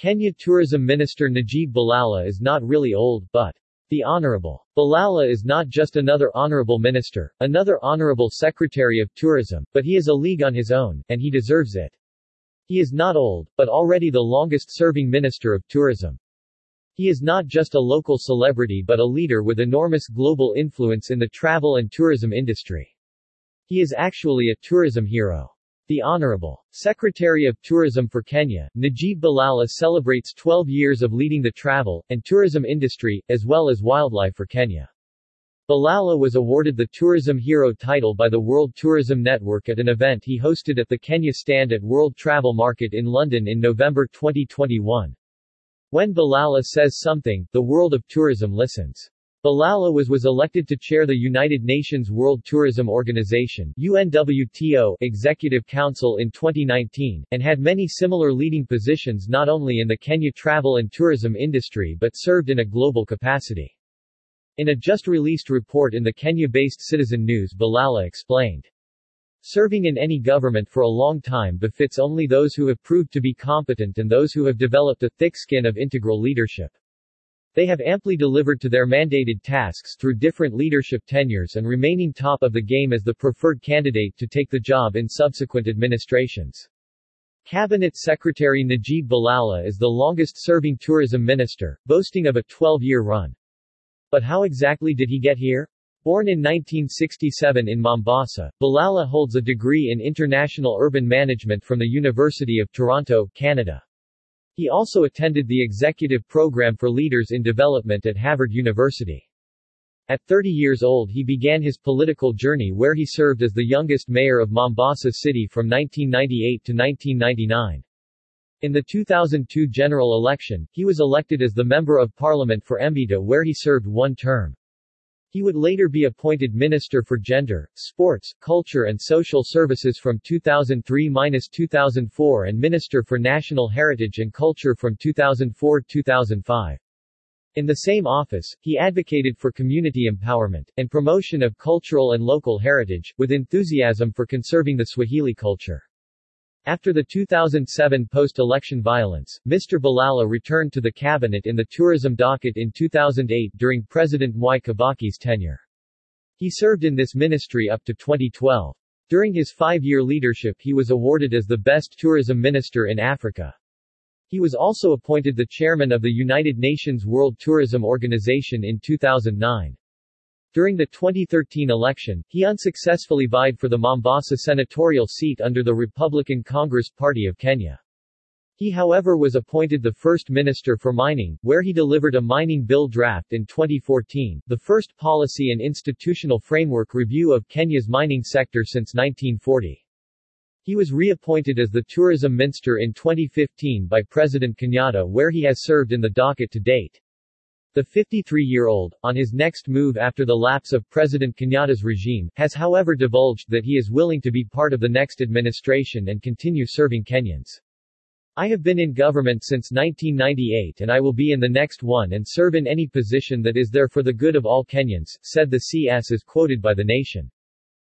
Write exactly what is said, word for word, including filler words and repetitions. Kenya Tourism Minister Najib Balala is not really old, but the Honorable Balala is not just another honorable minister, another honorable secretary of tourism, but he is a league on his own, and he deserves it. He is not old, but already the longest-serving minister of tourism. He is not just a local celebrity but a leader with enormous global influence in the travel and tourism industry. He is actually a tourism hero. The Honorable Secretary of Tourism for Kenya, Najib Balala, celebrates twelve years of leading the travel and tourism industry, as well as wildlife for Kenya. Balala was awarded the Tourism Hero title by the World Tourism Network at an event he hosted at the Kenya stand at World Travel Market in London in November twenty twenty-one. When Balala says something, the world of tourism listens. Balala was, was elected to chair the United Nations World Tourism Organization U N W T O Executive Council in twenty nineteen, and had many similar leading positions not only in the Kenya travel and tourism industry but served in a global capacity. In a just-released report in the Kenya-based Citizen News, Balala explained, "Serving in any government for a long time befits only those who have proved to be competent and those who have developed a thick skin of integral leadership. They have amply delivered to their mandated tasks through different leadership tenures and remaining top of the game as the preferred candidate to take the job in subsequent administrations." Cabinet Secretary Najib Balala is the longest-serving tourism minister, boasting of a twelve-year run. But how exactly did he get here? Born in nineteen sixty-seven in Mombasa, Balala holds a degree in International Urban Management from the University of Toronto, Canada. He also attended the Executive Program for Leaders in Development at Harvard University. At thirty years old, he began his political journey where he served as the youngest mayor of Mombasa City from nineteen ninety-eight to nineteen ninety-nine. In the two thousand two general election, he was elected as the Member of Parliament for Mbita, where he served one term. He would later be appointed Minister for Gender, Sports, Culture and Social Services from two thousand three to two thousand four and Minister for National Heritage and Culture from two thousand four to two thousand five. In the same office, he advocated for community empowerment and promotion of cultural and local heritage, with enthusiasm for conserving the Swahili culture. After the two thousand seven post-election violence, Mister Balala returned to the cabinet in the tourism docket in two thousand eight during President Mwai Kibaki's tenure. He served in this ministry up to twenty twelve. During his five-year leadership, he was awarded as the best tourism minister in Africa. He was also appointed the chairman of the United Nations World Tourism Organization in two thousand nine. During the twenty thirteen election, he unsuccessfully vied for the Mombasa senatorial seat under the Republican Congress Party of Kenya. He, however, was appointed the first minister for mining, where he delivered a mining bill draft in twenty fourteen, the first policy and institutional framework review of Kenya's mining sector since nineteen forty. He was reappointed as the tourism minister in twenty fifteen by President Kenyatta, where he has served in the docket to date. The fifty-three-year-old, on his next move after the lapse of President Kenyatta's regime, has however divulged that he is willing to be part of the next administration and continue serving Kenyans. "I have been in government since nineteen ninety-eight and I will be in the next one and serve in any position that is there for the good of all Kenyans," said the C S as quoted by The Nation.